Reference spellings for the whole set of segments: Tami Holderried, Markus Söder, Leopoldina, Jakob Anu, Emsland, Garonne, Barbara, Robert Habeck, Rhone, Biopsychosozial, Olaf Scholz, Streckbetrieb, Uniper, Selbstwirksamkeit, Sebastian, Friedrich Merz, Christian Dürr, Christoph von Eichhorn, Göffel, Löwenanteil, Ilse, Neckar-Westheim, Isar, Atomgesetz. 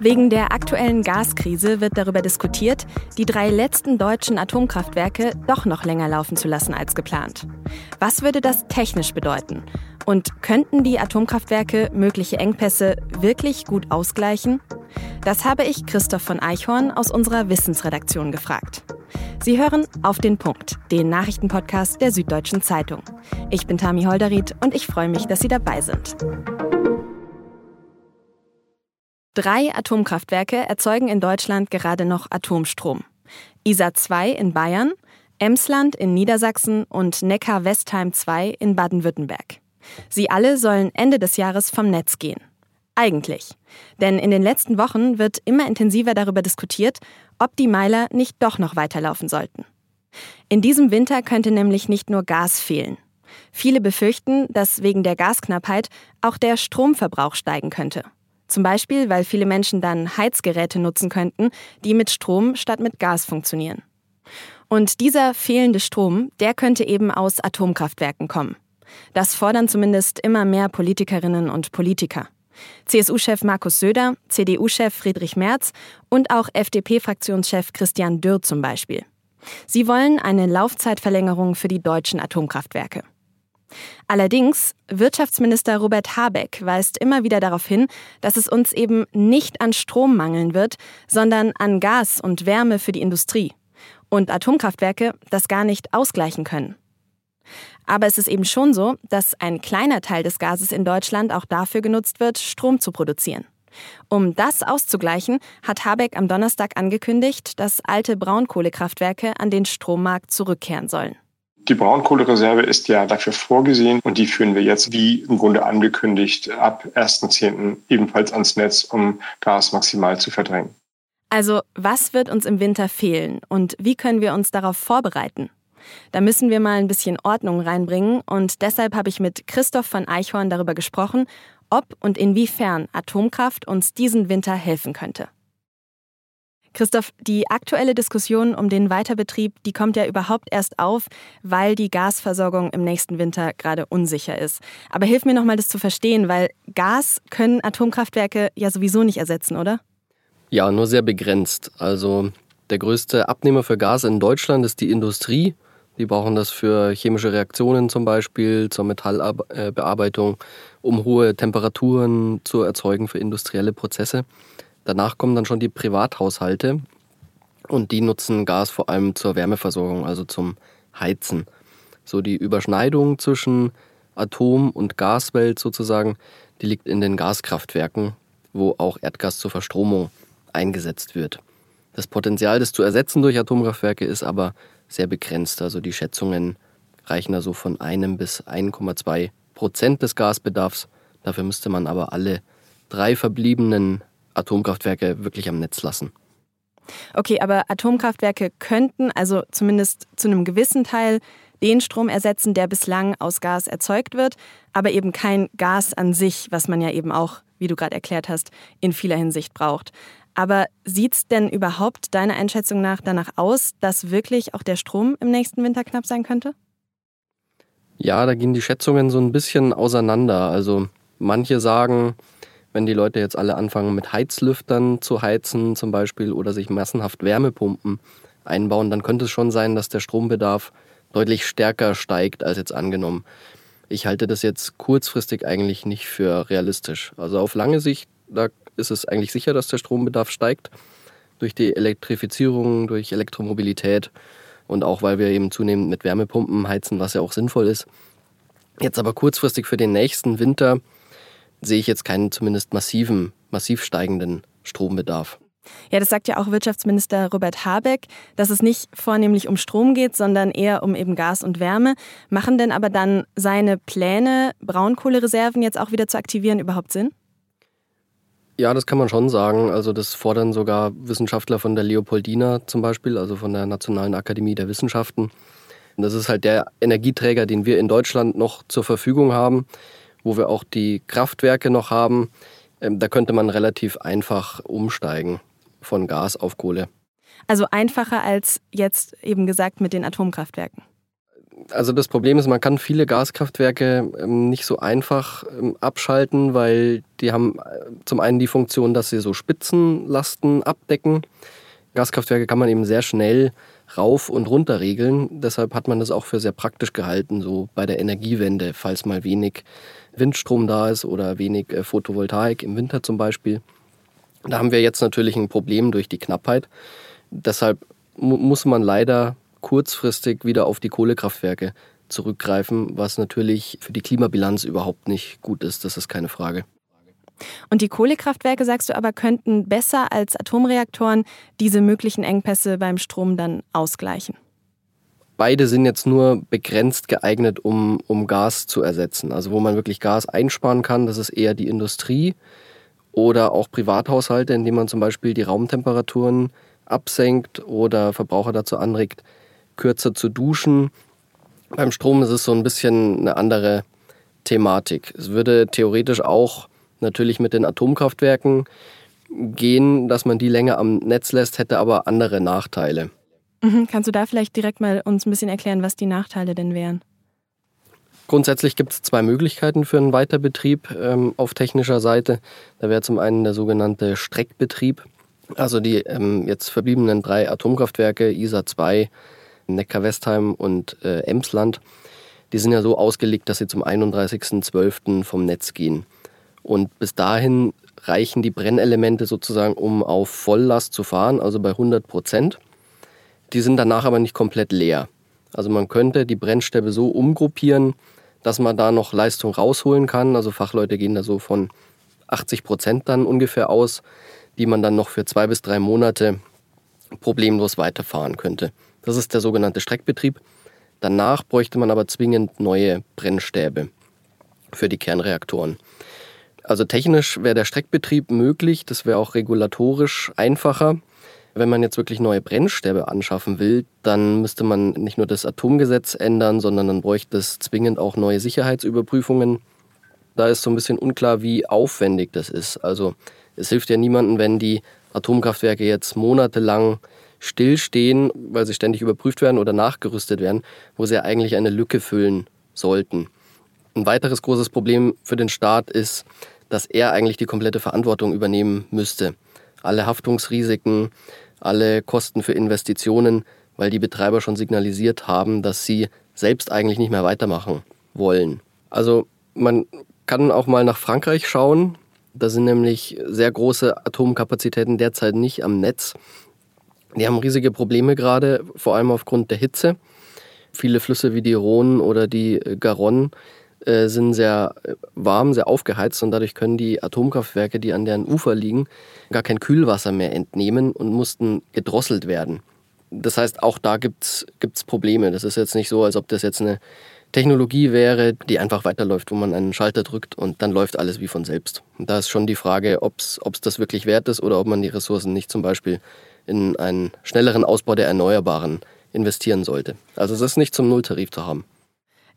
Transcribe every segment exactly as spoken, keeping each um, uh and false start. Wegen der aktuellen Gaskrise wird darüber diskutiert, die drei letzten deutschen Atomkraftwerke doch noch länger laufen zu lassen als geplant. Was würde das technisch bedeuten? Und könnten die Atomkraftwerke mögliche Engpässe wirklich gut ausgleichen? Das habe ich Christoph von Eichhorn aus unserer Wissensredaktion gefragt. Sie hören Auf den Punkt, den Nachrichtenpodcast der Süddeutschen Zeitung. Ich bin Tami Holderried und ich freue mich, dass Sie dabei sind. Drei Atomkraftwerke erzeugen in Deutschland gerade noch Atomstrom. Isar zwei in Bayern, Emsland in Niedersachsen und Neckar-Westheim zwei in Baden-Württemberg. Sie alle sollen Ende des Jahres vom Netz gehen. Eigentlich. Denn in den letzten Wochen wird immer intensiver darüber diskutiert, ob die Meiler nicht doch noch weiterlaufen sollten. In diesem Winter könnte nämlich nicht nur Gas fehlen. Viele befürchten, dass wegen der Gasknappheit auch der Stromverbrauch steigen könnte. Zum Beispiel, weil viele Menschen dann Heizgeräte nutzen könnten, die mit Strom statt mit Gas funktionieren. Und dieser fehlende Strom, der könnte eben aus Atomkraftwerken kommen. Das fordern zumindest immer mehr Politikerinnen und Politiker. C S U-Chef Markus Söder, C D U-Chef Friedrich Merz und auch F D P-Fraktionschef Christian Dürr zum Beispiel. Sie wollen eine Laufzeitverlängerung für die deutschen Atomkraftwerke. Allerdings, Wirtschaftsminister Robert Habeck weist immer wieder darauf hin, dass es uns eben nicht an Strom mangeln wird, sondern an Gas und Wärme für die Industrie. Und Atomkraftwerke das gar nicht ausgleichen können. Aber es ist eben schon so, dass ein kleiner Teil des Gases in Deutschland auch dafür genutzt wird, Strom zu produzieren. Um das auszugleichen, hat Habeck am Donnerstag angekündigt, dass alte Braunkohlekraftwerke an den Strommarkt zurückkehren sollen. Die Braunkohlereserve ist ja dafür vorgesehen und die führen wir jetzt, wie im Grunde angekündigt, ab ersten Zehnten ebenfalls ans Netz, um Gas maximal zu verdrängen. Also, was wird uns im Winter fehlen und wie können wir uns darauf vorbereiten? Da müssen wir mal ein bisschen Ordnung reinbringen und deshalb habe ich mit Christoph von Eichhorn darüber gesprochen, ob und inwiefern Atomkraft uns diesen Winter helfen könnte. Christoph, die aktuelle Diskussion um den Weiterbetrieb, die kommt ja überhaupt erst auf, weil die Gasversorgung im nächsten Winter gerade unsicher ist. Aber hilf mir nochmal, das zu verstehen, weil Gas können Atomkraftwerke ja sowieso nicht ersetzen, oder? Ja, nur sehr begrenzt. Also der größte Abnehmer für Gas in Deutschland ist die Industrie. Die brauchen das für chemische Reaktionen zum Beispiel, zur Metallbearbeitung, um hohe Temperaturen zu erzeugen für industrielle Prozesse. Danach kommen dann schon die Privathaushalte und die nutzen Gas vor allem zur Wärmeversorgung, also zum Heizen. So die Überschneidung zwischen Atom- und Gaswelt sozusagen, die liegt in den Gaskraftwerken, wo auch Erdgas zur Verstromung eingesetzt wird. Das Potenzial, das zu ersetzen durch Atomkraftwerke, ist aber sehr begrenzt. Also die Schätzungen reichen da so von einem bis ein Komma zwei Prozent des Gasbedarfs. Dafür müsste man aber alle drei verbliebenen Atomkraftwerke wirklich am Netz lassen. Okay, aber Atomkraftwerke könnten also zumindest zu einem gewissen Teil den Strom ersetzen, der bislang aus Gas erzeugt wird, aber eben kein Gas an sich, was man ja eben auch, wie du gerade erklärt hast, in vieler Hinsicht braucht. Aber sieht es denn überhaupt deiner Einschätzung nach danach aus, dass wirklich auch der Strom im nächsten Winter knapp sein könnte? Ja, da gehen die Schätzungen so ein bisschen auseinander. Also manche sagen, wenn die Leute jetzt alle anfangen, mit Heizlüftern zu heizen zum Beispiel oder sich massenhaft Wärmepumpen einbauen, dann könnte es schon sein, dass der Strombedarf deutlich stärker steigt als jetzt angenommen. Ich halte das jetzt kurzfristig eigentlich nicht für realistisch. Also auf lange Sicht, da ist es eigentlich sicher, dass der Strombedarf steigt durch die Elektrifizierung, durch Elektromobilität und auch weil wir eben zunehmend mit Wärmepumpen heizen, was ja auch sinnvoll ist. Jetzt aber kurzfristig für den nächsten Winter sehe ich jetzt keinen zumindest massiven, massiv steigenden Strombedarf. Ja, das sagt ja auch Wirtschaftsminister Robert Habeck, dass es nicht vornehmlich um Strom geht, sondern eher um eben Gas und Wärme. Machen denn aber dann seine Pläne, Braunkohlereserven jetzt auch wieder zu aktivieren, überhaupt Sinn? Ja, das kann man schon sagen. Also das fordern sogar Wissenschaftler von der Leopoldina zum Beispiel, also von der Nationalen Akademie der Wissenschaften. Und das ist halt der Energieträger, den wir in Deutschland noch zur Verfügung haben, wo wir auch die Kraftwerke noch haben, da könnte man relativ einfach umsteigen von Gas auf Kohle. Also einfacher als jetzt eben gesagt mit den Atomkraftwerken? Also das Problem ist, man kann viele Gaskraftwerke nicht so einfach abschalten, weil die haben zum einen die Funktion, dass sie so Spitzenlasten abdecken. Gaskraftwerke kann man eben sehr schnell rauf und runter regeln. Deshalb hat man das auch für sehr praktisch gehalten, so bei der Energiewende, falls mal wenig Windstrom da ist oder wenig Photovoltaik im Winter zum Beispiel. Da haben wir jetzt natürlich ein Problem durch die Knappheit. Deshalb mu- muss man leider kurzfristig wieder auf die Kohlekraftwerke zurückgreifen, was natürlich für die Klimabilanz überhaupt nicht gut ist. Das ist keine Frage. Und die Kohlekraftwerke, sagst du aber, könnten besser als Atomreaktoren diese möglichen Engpässe beim Strom dann ausgleichen? Beide sind jetzt nur begrenzt geeignet, um, um Gas zu ersetzen. Also wo man wirklich Gas einsparen kann, das ist eher die Industrie oder auch Privathaushalte, indem man zum Beispiel die Raumtemperaturen absenkt oder Verbraucher dazu anregt, kürzer zu duschen. Beim Strom ist es so ein bisschen eine andere Thematik. Es würde theoretisch auch natürlich mit den Atomkraftwerken gehen, dass man die länger am Netz lässt, hätte aber andere Nachteile. Kannst du da vielleicht direkt mal uns ein bisschen erklären, was die Nachteile denn wären? Grundsätzlich gibt es zwei Möglichkeiten für einen Weiterbetrieb ähm, auf technischer Seite. Da wäre zum einen der sogenannte Streckbetrieb. Also die ähm, jetzt verbliebenen drei Atomkraftwerke, Isar zwei, Neckar-Westheim und äh, Emsland, die sind ja so ausgelegt, dass sie zum einunddreißigsten zwölften vom Netz gehen. Und bis dahin reichen die Brennelemente sozusagen, um auf Volllast zu fahren, also bei hundert Prozent. Die sind danach aber nicht komplett leer. Also man könnte die Brennstäbe so umgruppieren, dass man da noch Leistung rausholen kann. Also Fachleute gehen da so von achtzig Prozent dann ungefähr aus, die man dann noch für zwei bis drei Monate problemlos weiterfahren könnte. Das ist der sogenannte Streckbetrieb. Danach bräuchte man aber zwingend neue Brennstäbe für die Kernreaktoren. Also technisch wäre der Streckbetrieb möglich, das wäre auch regulatorisch einfacher. Wenn man jetzt wirklich neue Brennstäbe anschaffen will, dann müsste man nicht nur das Atomgesetz ändern, sondern dann bräuchte es zwingend auch neue Sicherheitsüberprüfungen. Da ist so ein bisschen unklar, wie aufwendig das ist. Also es hilft ja niemandem, wenn die Atomkraftwerke jetzt monatelang stillstehen, weil sie ständig überprüft werden oder nachgerüstet werden, wo sie ja eigentlich eine Lücke füllen sollten. Ein weiteres großes Problem für den Staat ist, dass er eigentlich die komplette Verantwortung übernehmen müsste. Alle Haftungsrisiken, alle Kosten für Investitionen, weil die Betreiber schon signalisiert haben, dass sie selbst eigentlich nicht mehr weitermachen wollen. Also man kann auch mal nach Frankreich schauen. Da sind nämlich sehr große Atomkapazitäten derzeit nicht am Netz. Die haben riesige Probleme gerade, vor allem aufgrund der Hitze. Viele Flüsse wie die Rhone oder die Garonne äh, sind sehr warm, sehr aufgeheizt und dadurch können die Atomkraftwerke, die an deren Ufer liegen, gar kein Kühlwasser mehr entnehmen und mussten gedrosselt werden. Das heißt, auch da gibt's gibt's Probleme. Das ist jetzt nicht so, als ob das jetzt eine Technologie wäre, die einfach weiterläuft, wo man einen Schalter drückt und dann läuft alles wie von selbst. Und da ist schon die Frage, ob es das wirklich wert ist oder ob man die Ressourcen nicht zum Beispiel in einen schnelleren Ausbau der Erneuerbaren investieren sollte. Also es ist nicht zum Nulltarif zu haben.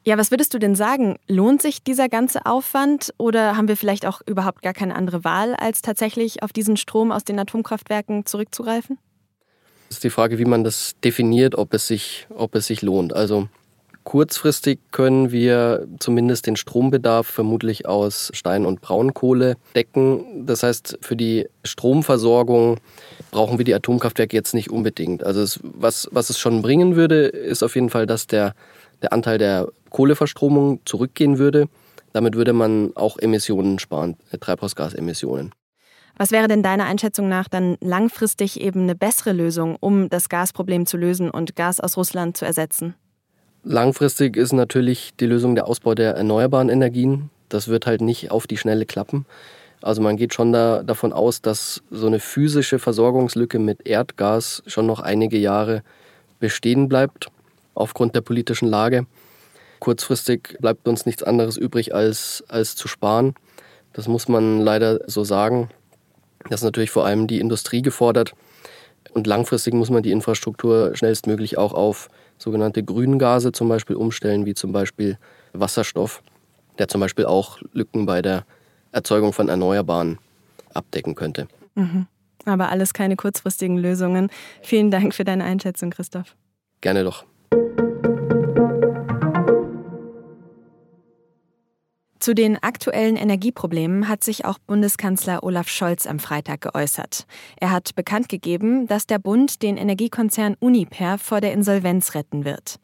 Ja, was würdest du denn sagen? Lohnt sich dieser ganze Aufwand oder haben wir vielleicht auch überhaupt gar keine andere Wahl, als tatsächlich auf diesen Strom aus den Atomkraftwerken zurückzugreifen? Das ist die Frage, wie man das definiert, ob es sich, ob es sich lohnt. Also kurzfristig können wir zumindest den Strombedarf vermutlich aus Stein- und Braunkohle decken. Das heißt, für die Stromversorgung brauchen wir die Atomkraftwerke jetzt nicht unbedingt. Also es, was, was es schon bringen würde, ist auf jeden Fall, dass der, der Anteil der Kohleverstromung zurückgehen würde. Damit würde man auch Emissionen sparen, Treibhausgasemissionen. Was wäre denn deiner Einschätzung nach dann langfristig eben eine bessere Lösung, um das Gasproblem zu lösen und Gas aus Russland zu ersetzen? Langfristig ist natürlich die Lösung der Ausbau der erneuerbaren Energien. Das wird halt nicht auf die Schnelle klappen. Also man geht schon da, davon aus, dass so eine physische Versorgungslücke mit Erdgas schon noch einige Jahre bestehen bleibt, aufgrund der politischen Lage. Kurzfristig bleibt uns nichts anderes übrig, als, als zu sparen. Das muss man leider so sagen. Das ist natürlich vor allem die Industrie gefordert. Und langfristig muss man die Infrastruktur schnellstmöglich auch auf sogenannte Grüngase zum Beispiel umstellen, wie zum Beispiel Wasserstoff, der zum Beispiel auch Lücken bei der Erzeugung von Erneuerbaren abdecken könnte. Mhm. Aber alles keine kurzfristigen Lösungen. Vielen Dank für deine Einschätzung, Christoph. Gerne doch. Zu den aktuellen Energieproblemen hat sich auch Bundeskanzler Olaf Scholz am Freitag geäußert. Er hat bekannt gegeben, dass der Bund den Energiekonzern Uniper vor der Insolvenz retten wird.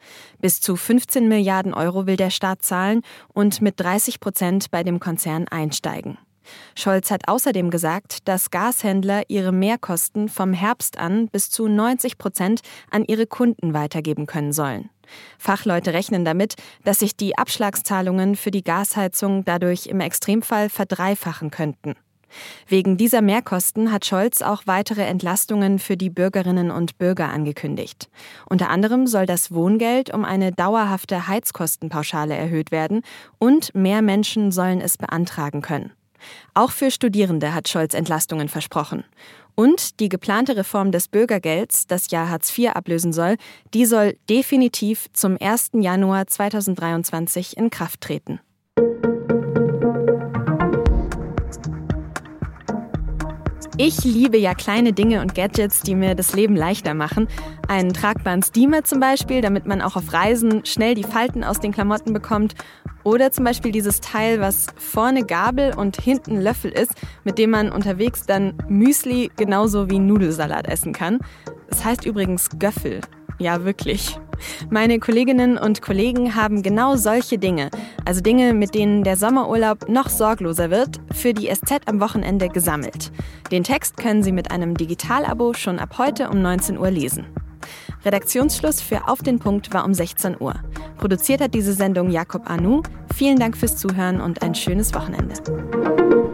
Bis zu fünfzehn Milliarden Euro will der Staat zahlen und mit dreißig Prozent bei dem Konzern einsteigen. Scholz hat außerdem gesagt, dass Gashändler ihre Mehrkosten vom Herbst an bis zu neunzig Prozent an ihre Kunden weitergeben können sollen. Fachleute rechnen damit, dass sich die Abschlagszahlungen für die Gasheizung dadurch im Extremfall verdreifachen könnten. Wegen dieser Mehrkosten hat Scholz auch weitere Entlastungen für die Bürgerinnen und Bürger angekündigt. Unter anderem soll das Wohngeld um eine dauerhafte Heizkostenpauschale erhöht werden und mehr Menschen sollen es beantragen können. Auch für Studierende hat Scholz Entlastungen versprochen. Und die geplante Reform des Bürgergelds, das ja Hartz vier ablösen soll, die soll definitiv zum ersten Januar zweitausenddreiundzwanzig in Kraft treten. Ich liebe ja kleine Dinge und Gadgets, die mir das Leben leichter machen. Einen tragbaren Steamer zum Beispiel, damit man auch auf Reisen schnell die Falten aus den Klamotten bekommt. Oder zum Beispiel dieses Teil, was vorne Gabel und hinten Löffel ist, mit dem man unterwegs dann Müsli genauso wie Nudelsalat essen kann. Es heißt übrigens Göffel. Ja, wirklich. Meine Kolleginnen und Kollegen haben genau solche Dinge, also Dinge, mit denen der Sommerurlaub noch sorgloser wird, für die S Z am Wochenende gesammelt. Den Text können Sie mit einem Digitalabo schon ab heute um neunzehn Uhr lesen. Redaktionsschluss für Auf den Punkt war um sechzehn Uhr. Produziert hat diese Sendung Jakob Anu. Vielen Dank fürs Zuhören und ein schönes Wochenende.